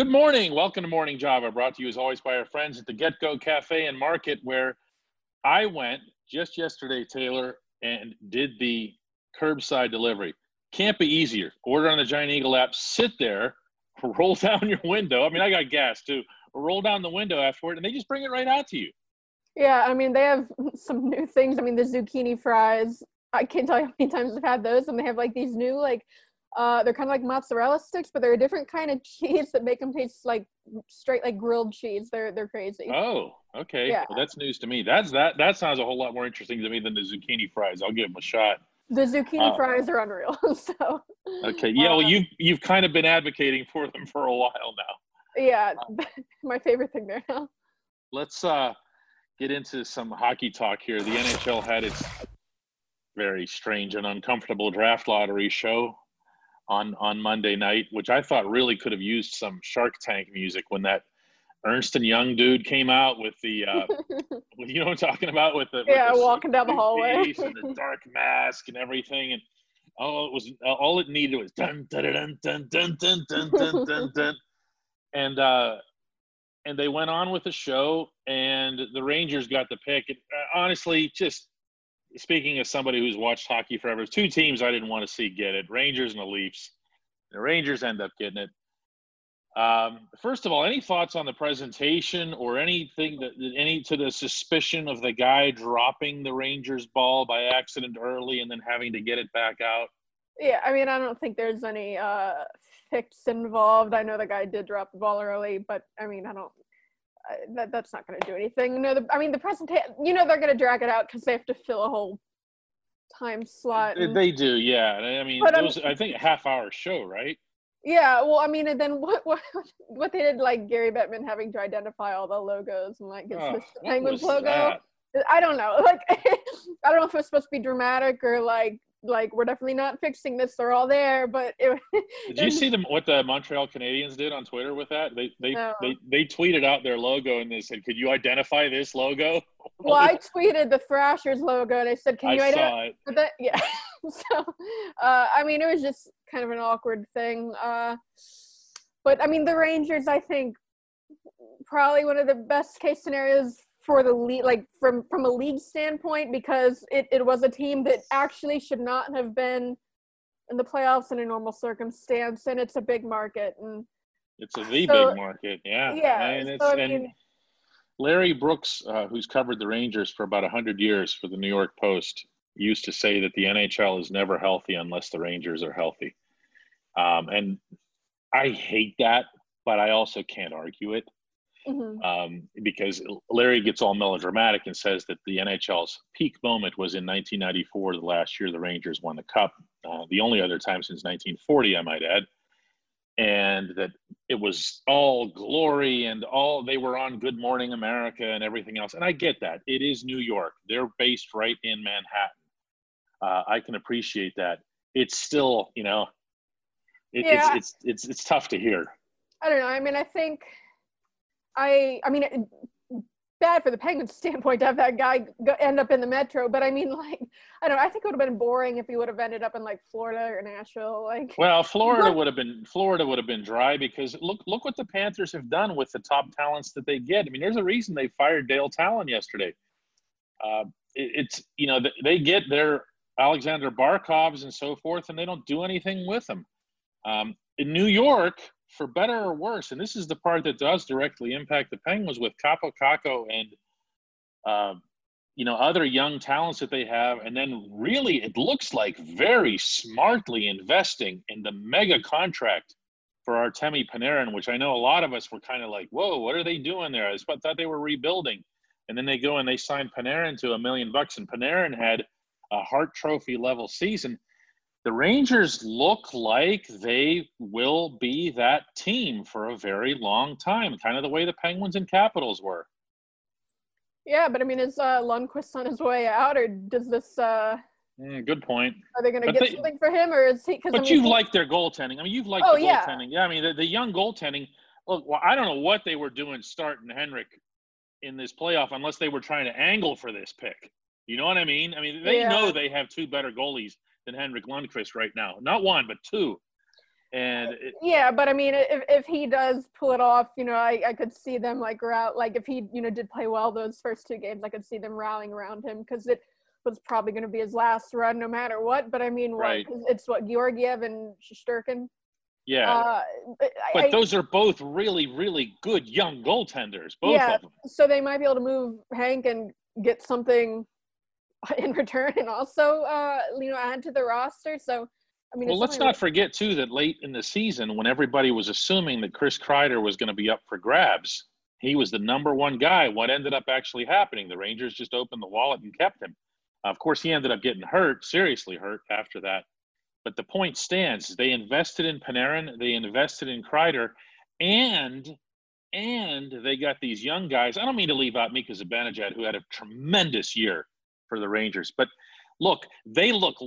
Good morning. Welcome to Morning Java, brought to you as always by our friends at the GetGo Cafe and Market, where I went just yesterday, Taylor, and did the curbside delivery. Can't be easier. Order on the Giant Eagle app, sit there, roll down your window. I mean, I got gas too. Roll down the window afterward, and they just bring it right out to you. Yeah, I mean, they have some new things. I mean, the zucchini fries, I can't tell you how many times I've had those, and they have like these new, like, they're kind of like mozzarella sticks, but they're a different kind of cheese that make them taste like straight, like grilled cheese. They're crazy. Oh, okay. Yeah. Well, that's news to me. That sounds a whole lot more interesting to me than the zucchini fries. I'll give them a shot. The zucchini fries are unreal. So. Okay. Yeah. Well, you've kind of been advocating for them for a while now. Yeah. My favorite thing there now. Let's get into some hockey talk here. The NHL had its very strange and uncomfortable draft lottery show on Monday night, which I thought really could have used some Shark Tank music when that Ernst and Young dude came out with the, you know what I'm talking about? With the walking down the hallway. And the dark mask and everything. And all it needed was dun, dun, dun, dun, dun, dun, dun, dun, dun, dun. And they went on with the show, and the Rangers got the pick. And honestly, just speaking as somebody who's watched hockey forever, two teams I didn't want to see get it, Rangers and the Leafs. The Rangers end up getting it. First of all, any thoughts on the presentation or anything to the suspicion of the guy dropping the Rangers ball by accident early and then having to get it back out? Yeah, I mean, I don't think there's any fix involved. I know the guy did drop the ball early, but, I mean, I don't – that's not going to do anything. No, the presentation, they're going to drag it out because they have to fill a whole time slot. They do, yeah. I mean, I think a half-hour show, right? Yeah, well, I mean, and then what they did, like Gary Bettman having to identify all the logos and like this Penguins logo. That? I don't know. Like, I don't know if it was supposed to be dramatic or like we're definitely not fixing this. They're all there, but did you see what the Montreal Canadiens did on Twitter with that? They tweeted out their logo and they said, "Could you identify this logo?" Well, I tweeted the Thrashers logo and I said, "Can you identify that?" Yeah. So, I mean, it was just kind of an awkward thing. But I mean, the Rangers, I think, probably one of the best case scenarios for the league, like from a league standpoint, because it was a team that actually should not have been in the playoffs in a normal circumstance, and it's a big market, and big market, yeah. Yeah, and Larry Brooks, who's covered the Rangers for about 100 years for the New York Post, used to say that the NHL is never healthy unless the Rangers are healthy, and I hate that, but I also can't argue it. Mm-hmm. Because Larry gets all melodramatic and says that the NHL's peak moment was in 1994, the last year the Rangers won the Cup, the only other time since 1940, I might add, and that it was all glory and all they were on Good Morning America and everything else. And I get that. It is New York. They're based right in Manhattan. I can appreciate that. It's still, yeah. It's tough to hear. I don't know. I mean, I think. I mean, bad for the Penguins standpoint to have that guy end up in the Metro, but I mean, like, I don't know, I think it would have been boring if he would have ended up in like Florida or Nashville. Like, well, Florida would have been dry, because look what the Panthers have done with the top talents that they get. I mean, there's a reason they fired Dale Tallon yesterday. They get their Alexander Barkovs and so forth, and they don't do anything with them. In New York, for better or worse, and this is the part that does directly impact the Penguins with Capo and, other young talents that they have. And then really, it looks like very smartly investing in the mega contract for Artemi Panarin, which I know a lot of us were kind of like, whoa, what are they doing there? I thought they were rebuilding. And then they go and they sign Panarin to $1 million, and Panarin had a Hart Trophy level season. The Rangers look like they will be that team for a very long time, kind of the way the Penguins and Capitals were. Yeah, but I mean, is Lundqvist on his way out, or does this good point. Are they going to get something for him, or is he – But you've liked their goaltending. I mean, you've liked the goaltending. Yeah, I mean, the young goaltending – look, well, I don't know what they were doing starting Henrik in this playoff unless they were trying to angle for this pick. You know what I mean? I mean, they know they have two better goalies than Henrik Lundqvist right now. Not one, but two. And it, yeah, but I mean, if he does pull it off, you know, I could see them like route, like if he, you know, did play well those first two games, I could see them rallying around him because it was probably going to be his last run no matter what. But I mean, right. It's what, Georgiev and Shesturkin? Yeah. But those are both really, really good young goaltenders, both of them. So they might be able to move Hank and get something in return and also, you know, add to the roster. So, I mean, well, let's not forget, too, that late in the season when everybody was assuming that Chris Kreider was going to be up for grabs, he was the number one guy. What ended up actually happening, the Rangers just opened the wallet and kept him. Of course, he ended up getting hurt, seriously hurt after that. But the point stands. They invested in Panarin. They invested in Kreider. And they got these young guys. I don't mean to leave out Mika Zibanejad, who had a tremendous year for the Rangers. But, look, they look –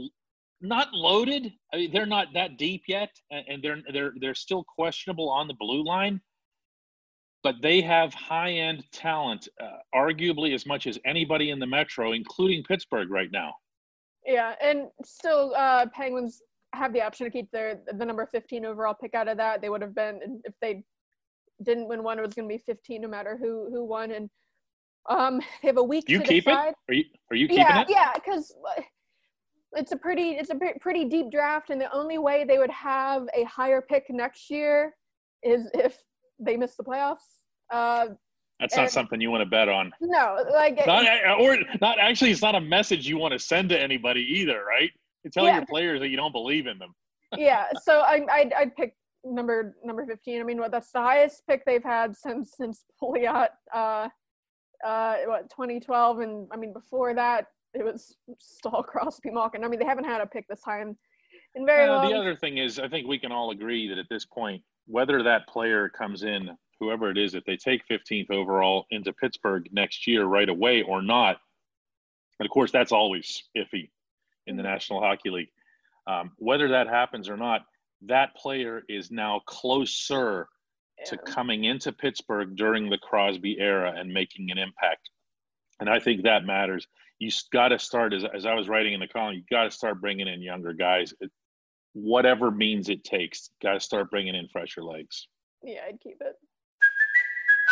not loaded. I mean, they're not that deep yet, and they're still questionable on the blue line. But they have high-end talent, arguably as much as anybody in the Metro, including Pittsburgh right now. Yeah, and still, Penguins have the option to keep the number 15 overall pick out of that. They would have been, if they didn't win one, it was going to be 15, no matter who won. And they have a week to decide. Are you keeping it? Yeah, because. It's a pretty deep draft, and the only way they would have a higher pick next year is if they miss the playoffs. That's not something you want to bet on. No, like not actually. It's not a message you want to send to anybody either, right? You're telling your players that you don't believe in them. Yeah, so I'd pick number 15. I mean, that's the highest pick they've had since Pouliot, 2012, and I mean before that. It was Stahl, Crosby, Malkin. I mean, they haven't had a pick this time in very long. The other thing is, I think we can all agree that at this point, whether that player comes in, whoever it is, if they take 15th overall into Pittsburgh next year right away or not, and of course that's always iffy in the National Hockey League, whether that happens or not, that player is now closer to coming into Pittsburgh during the Crosby era and making an impact. And I think that matters. You got to start, as I was writing in the column, you got to start bringing in younger guys. Whatever means it takes, got to start bringing in fresher legs. Yeah, I'd keep it.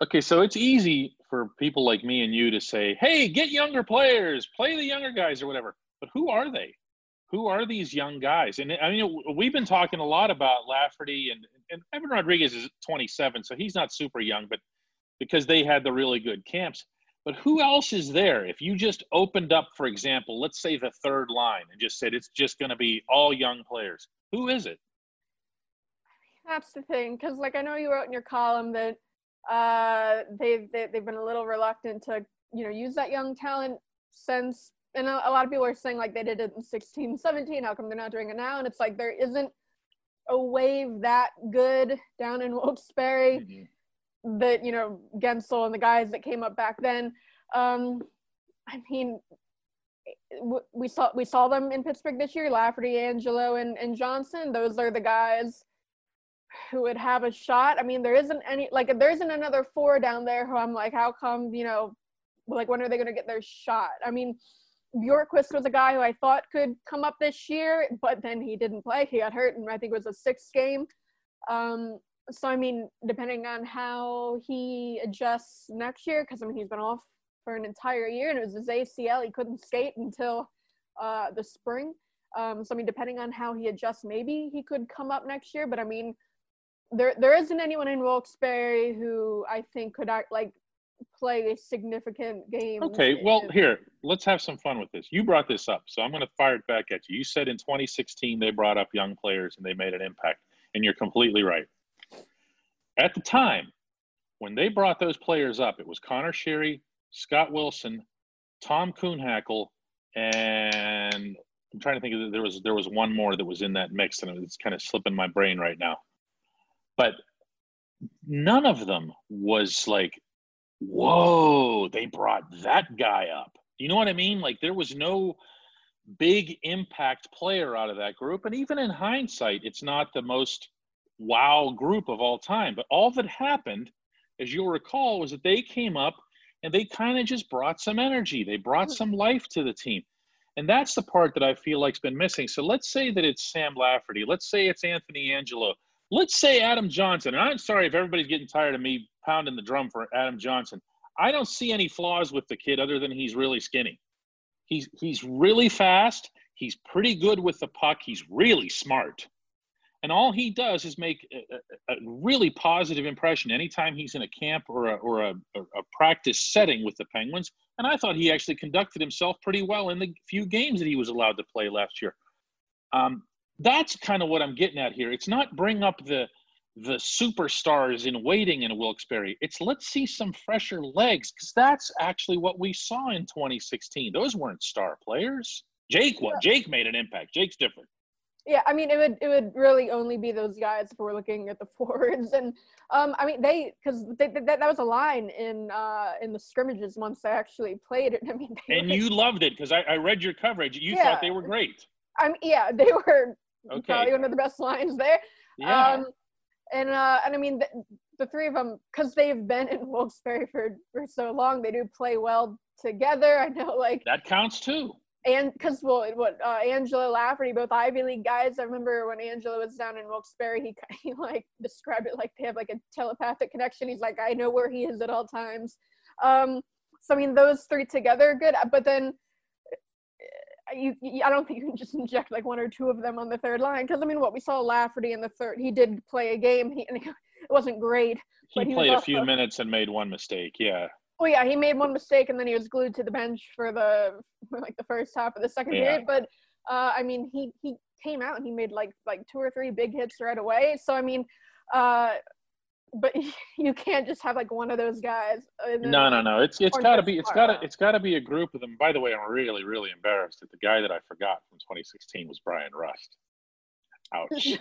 Okay, so it's easy for people like me and you to say, hey, get younger players, play the younger guys or whatever. But who are they? Who are these young guys? And, I mean, we've been talking a lot about Lafferty, and Evan Rodriguez is 27, so he's not super young, but because they had the really good camps. But who else is there? If you just opened up, for example, let's say the third line and just said it's just going to be all young players, who is it? That's the thing, because, like, I know you wrote in your column that they've been a little reluctant to, you know, use that young talent since, and a lot of people are saying like they did it in 16-17, how come they're not doing it now? And it's like there isn't a wave that good down in Wilkes-Barre that, you know, Gensel and the guys that came up back then. I mean, we saw them in Pittsburgh this year, Lafferty, Angello, and Johnson. Those are the guys who would have a shot. I mean, there isn't another four down there who I'm like, how come, you know, like, when are they going to get their shot? I mean, Bjorkquist was a guy who I thought could come up this year, but then he didn't play. He got hurt, and I think it was a sixth game. So, I mean, depending on how he adjusts next year, because, I mean, he's been off for an entire year, and it was his ACL. He couldn't skate until the spring. So, I mean, depending on how he adjusts, maybe he could come up next year. But, I mean, There isn't anyone in Wilkes-Barre who I think could play a significant game. Okay, well, here, let's have some fun with this. You brought this up, so I'm going to fire it back at you. You said in 2016 they brought up young players and they made an impact, and you're completely right. At the time, when they brought those players up, it was Connor Sheary, Scott Wilson, Tom Kuhnhackl, and I'm trying to think of, there was one more that was in that mix, and it's kind of slipping my brain right now. But none of them was like, whoa, they brought that guy up. You know what I mean? Like, there was no big impact player out of that group. And even in hindsight, it's not the most wow group of all time. But all that happened, as you'll recall, was that they came up and they kind of just brought some energy. They brought some life to the team. And that's the part that I feel like's been missing. So let's say that it's Sam Lafferty. Let's say it's Anthony Angello. Let's say Adam Johnson. And I'm sorry if everybody's getting tired of me pounding the drum for Adam Johnson. I don't see any flaws with the kid other than he's really skinny. He's really fast. He's pretty good with the puck. He's really smart. And all he does is make a really positive impression anytime he's in a camp or a practice setting with the Penguins. And I thought he actually conducted himself pretty well in the few games that he was allowed to play last year. That's kind of what I'm getting at here. It's not bring up the superstars in waiting in Wilkes-Barre. It's let's see some fresher legs, because that's actually what we saw in 2016. Those weren't star players. Jake made an impact. Jake's different. Yeah, I mean, it would really only be those guys if we're looking at the forwards, and I mean because that was a line in the scrimmages once they actually played it. I mean, you loved it because I read your coverage. You thought they were great. I mean, yeah, they were probably one of the best lines there. Yeah, and I mean the three of them, because they've been in Wilkes-Barre for so long, they do play well together. I know, like, that counts too. And because, Angela Lafferty, both Ivy League guys. I remember when Angela was down in Wilkes-Barre, he like described it like they have like a telepathic connection. He's like, I know where he is at all times. So I mean, those three together are good. But then I don't think you can just inject like one or two of them on the third line, because I mean, what we saw Lafferty in the third, he did play a game. It wasn't great. He played a few minutes and made one mistake. Yeah. Oh yeah, he made one mistake, and then he was glued to the bench for the first half of the second period. But I mean, he came out and he made like two or three big hits right away. So I mean, but you can't just have like one of those guys. No. It's gotta be a group of them. By the way, I'm really, really embarrassed that the guy that I forgot from 2016 was Brian Rust. Ouch.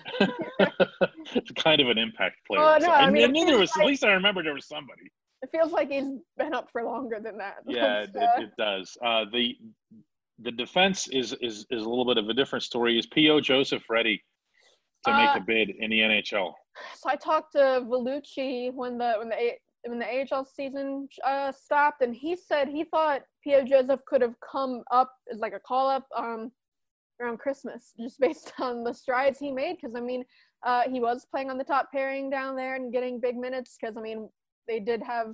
It's kind of an impact player. No, I knew there was. At least I remember there was somebody. It feels like he's been up for longer than that. Yeah, it does. The defense is a little bit of a different story. Is P.O. Joseph ready to make a bid in the NHL? So I talked to Vellucci when the AHL season stopped, and he said he thought P.O. Joseph could have come up as like a call up around Christmas, just based on the strides he made. Because I mean, he was playing on the top pairing down there and getting big minutes. Because I mean, they did have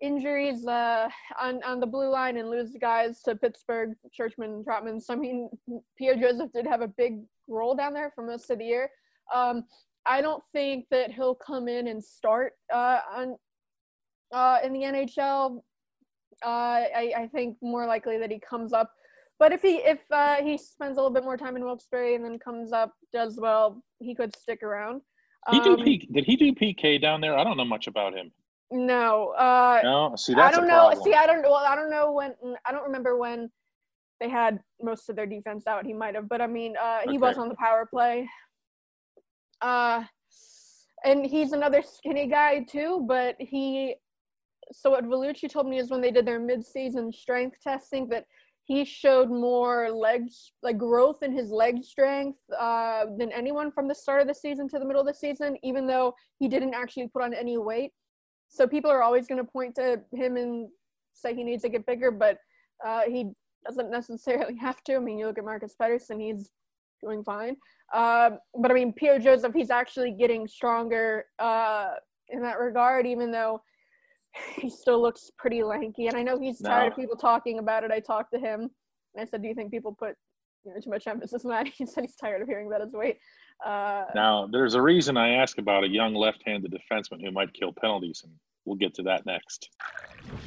injuries on the blue line and lose guys to Pittsburgh, Churchman, Trotman. So, I mean, P.O. Joseph did have a big role down there for most of the year. I don't think that he'll come in and start in the NHL. I think more likely that he comes up. But if he spends a little bit more time in Wilkes-Barre and then comes up, does well, he could stick around. Did he do PK down there? I don't know much about him. No. No. See, that's a problem. I don't remember when they had most of their defense out. He might have, but I mean, he was on the power play. And he's another skinny guy too. But so what Vellucci told me is when they did their midseason strength testing, that he showed more legs, like growth in his leg strength than anyone from the start of the season to the middle of the season, even though he didn't actually put on any weight. So people are always going to point to him and say he needs to get bigger, but he doesn't necessarily have to. I mean, you look at Marcus Pettersson, he's doing fine. But I mean, P.O. Joseph, he's actually getting stronger in that regard, even though he still looks pretty lanky, and I know he's tired of people talking about it. I talked to him, and I said, "Do you think people put too much emphasis on that?" He said he's tired of hearing about his weight. Now, there's a reason I ask about a young left-handed defenseman who might kill penalties, and we'll get to that next.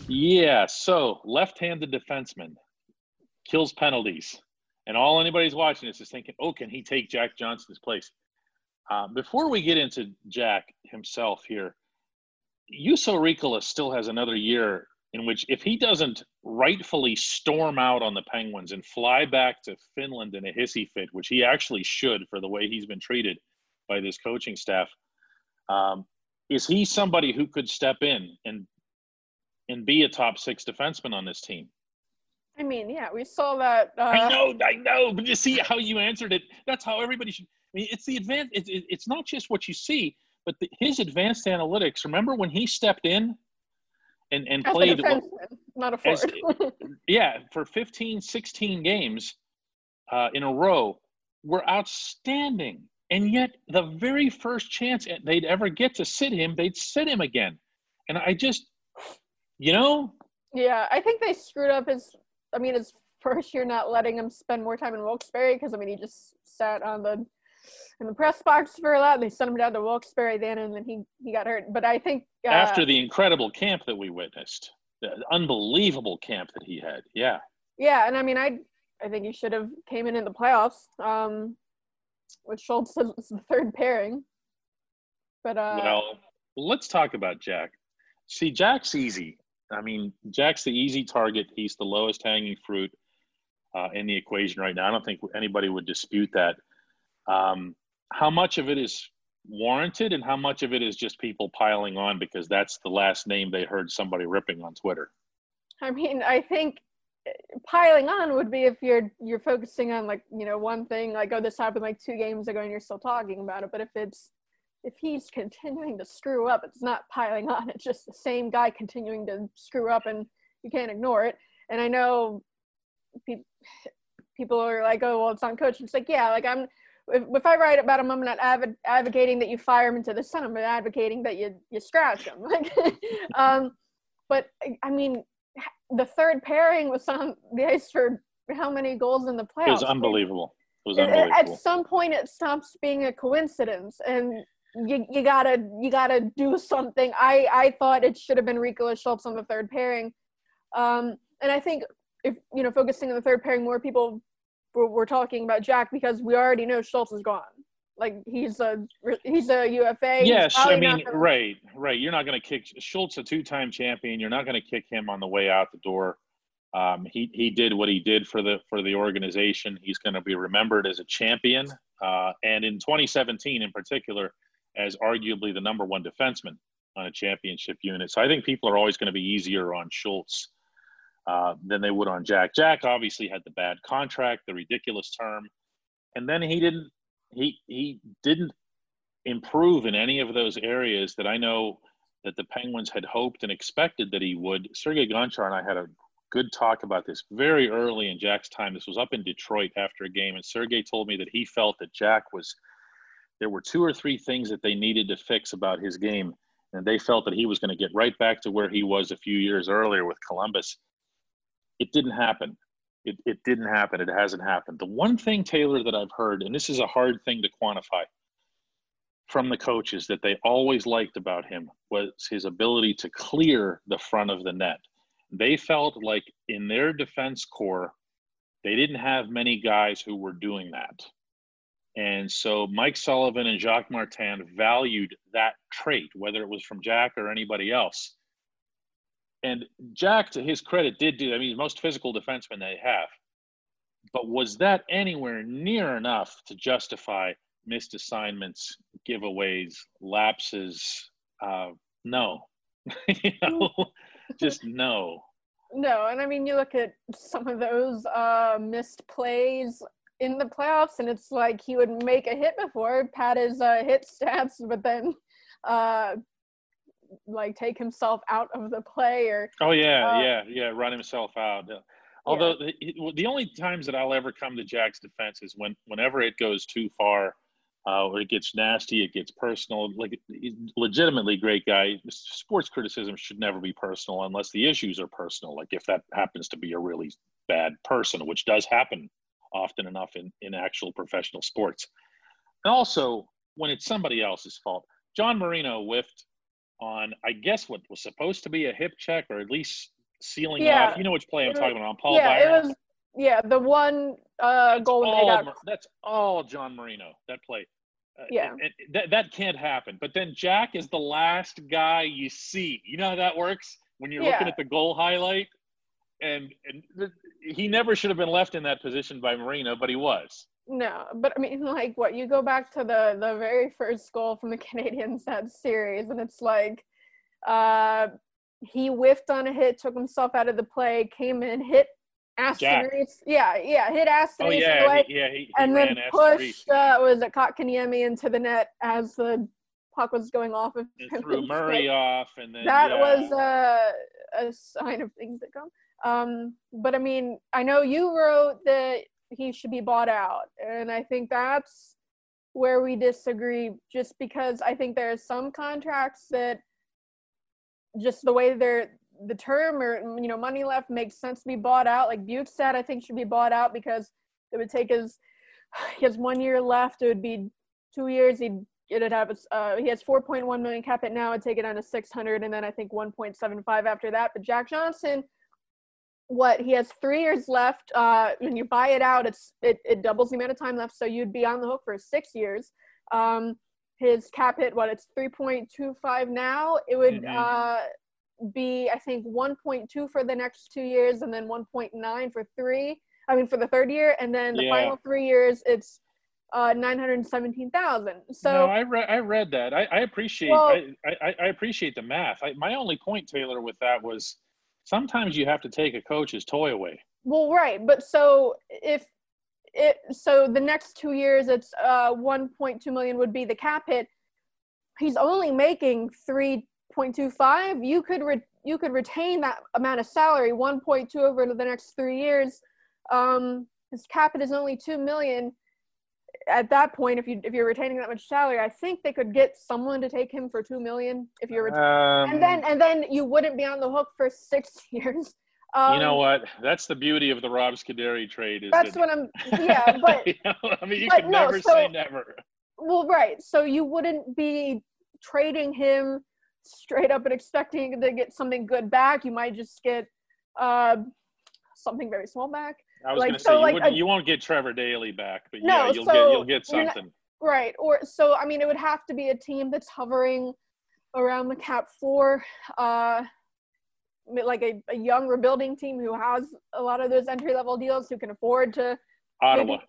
Yeah, so left-handed defenseman kills penalties, and all anybody's watching this is thinking, "Oh, can he take Jack Johnson's place?" Before we get into Jack himself here. Juuso Riikola still has another year in which if he doesn't rightfully storm out on the Penguins and fly back to Finland in a hissy fit, which he actually should for the way he's been treated by this coaching staff, is he somebody who could step in and be a top six defenseman on this team? I mean, yeah, we saw that. I know, but you see how you answered it. That's how everybody should. I mean, it's the advanced. It's not just what you see, but his advanced analytics. Remember when he stepped in and as played not a forward. For 15, 16 games in a row were outstanding. And yet the very first chance they'd ever get to sit him, they'd sit him again. And I just, Yeah, I think they screwed up his first year not letting him spend more time in Wilkes-Barre because, he just sat in the press box for a lot. They sent him down to Wilkes-Barre then, and then he got hurt. But I think after the incredible camp that we witnessed, the unbelievable camp that he had, yeah. And I think he should have came in the playoffs. With Schultz as the third pairing. But let's talk about Jack. See, Jack's easy. Jack's the easy target. He's the lowest hanging fruit in the equation right now. I don't think anybody would dispute that. How much of it is warranted and how much of it is just people piling on because that's the last name they heard somebody ripping on Twitter? I think piling on would be if you're focusing on one thing, this happened 2 games ago and you're still talking about it. But if he's continuing to screw up, it's not piling on, it's just the same guy continuing to screw up and you can't ignore it. And I know people are like, oh well, it's on coach. It's I'm if I write about him, I'm not advocating that you fire him into the sun. I'm advocating that you scratch him. But the third pairing was on the ice for how many goals in the playoffs? It was unbelievable. At some point, it stops being a coincidence, and you gotta do something. I thought it should have been Rico Schultz on the third pairing, and I think if focusing on the third pairing, more people were talking about Jack because we already know Schultz is gone. He's a UFA. Yes, right. You're not going to kick Schultz, a 2-time champion. You're not going to kick him on the way out the door. He did what he did for the organization. He's going to be remembered as a champion, and in 2017 in particular, as arguably the number one defenseman on a championship unit. So I think people are always going to be easier on Schultz than they would on Jack. Jack obviously had the bad contract, the ridiculous term, and then he didn't. He didn't improve in any of those areas that I know that the Penguins had hoped and expected that he would. Sergei Gonchar and I had a good talk about this very early in Jack's time. This was up in Detroit after a game, and Sergei told me that he felt that there were 2 or 3 things that they needed to fix about his game, and they felt that he was going to get right back to where he was a few years earlier with Columbus. It didn't happen. It didn't happen. It hasn't happened. The one thing, Taylor, that I've heard, and this is a hard thing to quantify from the coaches that they always liked about him, was his ability to clear the front of the net. They felt like in their defense corps, they didn't have many guys who were doing that. And so Mike Sullivan and Jacques Martin valued that trait, whether it was from Jack or anybody else. And Jack, to his credit, did do. He's the most physical defenseman they have. But was that anywhere near enough to justify missed assignments, giveaways, lapses? No. Just no. No, and you look at some of those missed plays in the playoffs, and it's like he would make a hit before, pat his hit stats, but then take himself out of the play or run himself out. Although the only times that I'll ever come to Jack's defense is whenever it goes too far, or it gets nasty, it gets personal. He's legitimately great guy. Sports criticism should never be personal unless the issues are personal. If that happens to be a really bad person, which does happen often enough in actual professional sports. And also when it's somebody else's fault. John Marino whiffed on, I guess, what was supposed to be a hip check or at least sealing off. You know which play I'm talking about, on Paul Byron. The one goal they got. That's all John Marino, that play. That can't happen. But then Jack is the last guy you see. You know how that works? when you're looking at the goal highlight. And he never should have been left in that position by Marino, but he was. No, but I mean, like, what, you go back to the very first goal from the Canadiens that series, and it's like he whiffed on a hit, took himself out of the play, came in, hit Asteris. Hit Asteris. Oh, yeah, away, he and then pushed, Kotkaniemi into the net as the puck was going off of him. And threw Murray off, and then that was a sign of things that come. But I mean, I know you wrote that he should be bought out, and I think that's where we disagree, just because I think there are some contracts that just the way they're the term or, you know, money left makes sense to be bought out. Like Bukestad, I think, should be bought out because it would take his 1 year left. It would be 2 years. It'd have he has 4.1 million cap it now. I'd take it on a 600, and then I think 1.75 after that. But Jack Johnson, what, he has 3 years left. When you buy it out, it doubles the amount of time left, so you'd be on the hook for 6 years. His cap hit, what, it's 3.25 now. It would be, I think, 1.2 for the next 2 years, and then 1.9 for the third year, and then the final 3 years it's 917,000. So no, I read that. I appreciate I appreciate the math. My only point, Taylor, with that was sometimes you have to take a coach's toy away. Well, right, but so the next 2 years it's 1.2 million would be the cap hit. He's only making 3.25. You could retain that amount of salary, 1.2 over the next 3 years. His cap hit is only 2 million. At that point, if you're retaining that much salary, I think they could get someone to take him for 2 million if you're and then you wouldn't be on the hook for 6 years. You know what? That's the beauty of the Rob Scuderi trade. But you know, I mean, you could never say never. Well, right. So you wouldn't be trading him straight up and expecting to get something good back. You might just get something very small back. I was going to say, you won't get Trevor Daley back, but you'll get something. Right. Or so, I mean, it would have to be a team that's hovering around the cap floor, like a young rebuilding team who has a lot of those entry-level deals who can afford to – Ottawa. Maybe,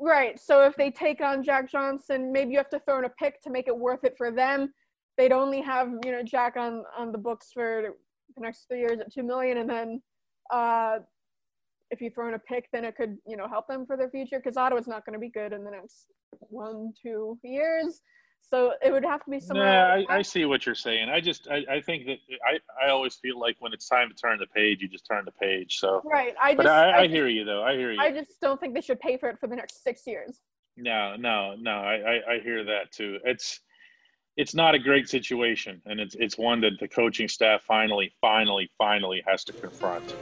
right. So if they take on Jack Johnson, maybe you have to throw in a pick to make it worth it for them. They'd only have, you know, Jack on the books for the next 3 years at $2 million, and then if you throw in a pick, then it could, you know, help them for their future, because Ottawa's not going to be good in the next 1-2 years. So it would have to be somewhere. Yeah, I see what you're saying. I think that I always feel like when it's time to turn the page, you just turn the page. So right, I hear you though. I hear you. I just don't think they should pay for it for the next 6 years. No. I hear that too. It's not a great situation, and it's one that the coaching staff finally has to confront.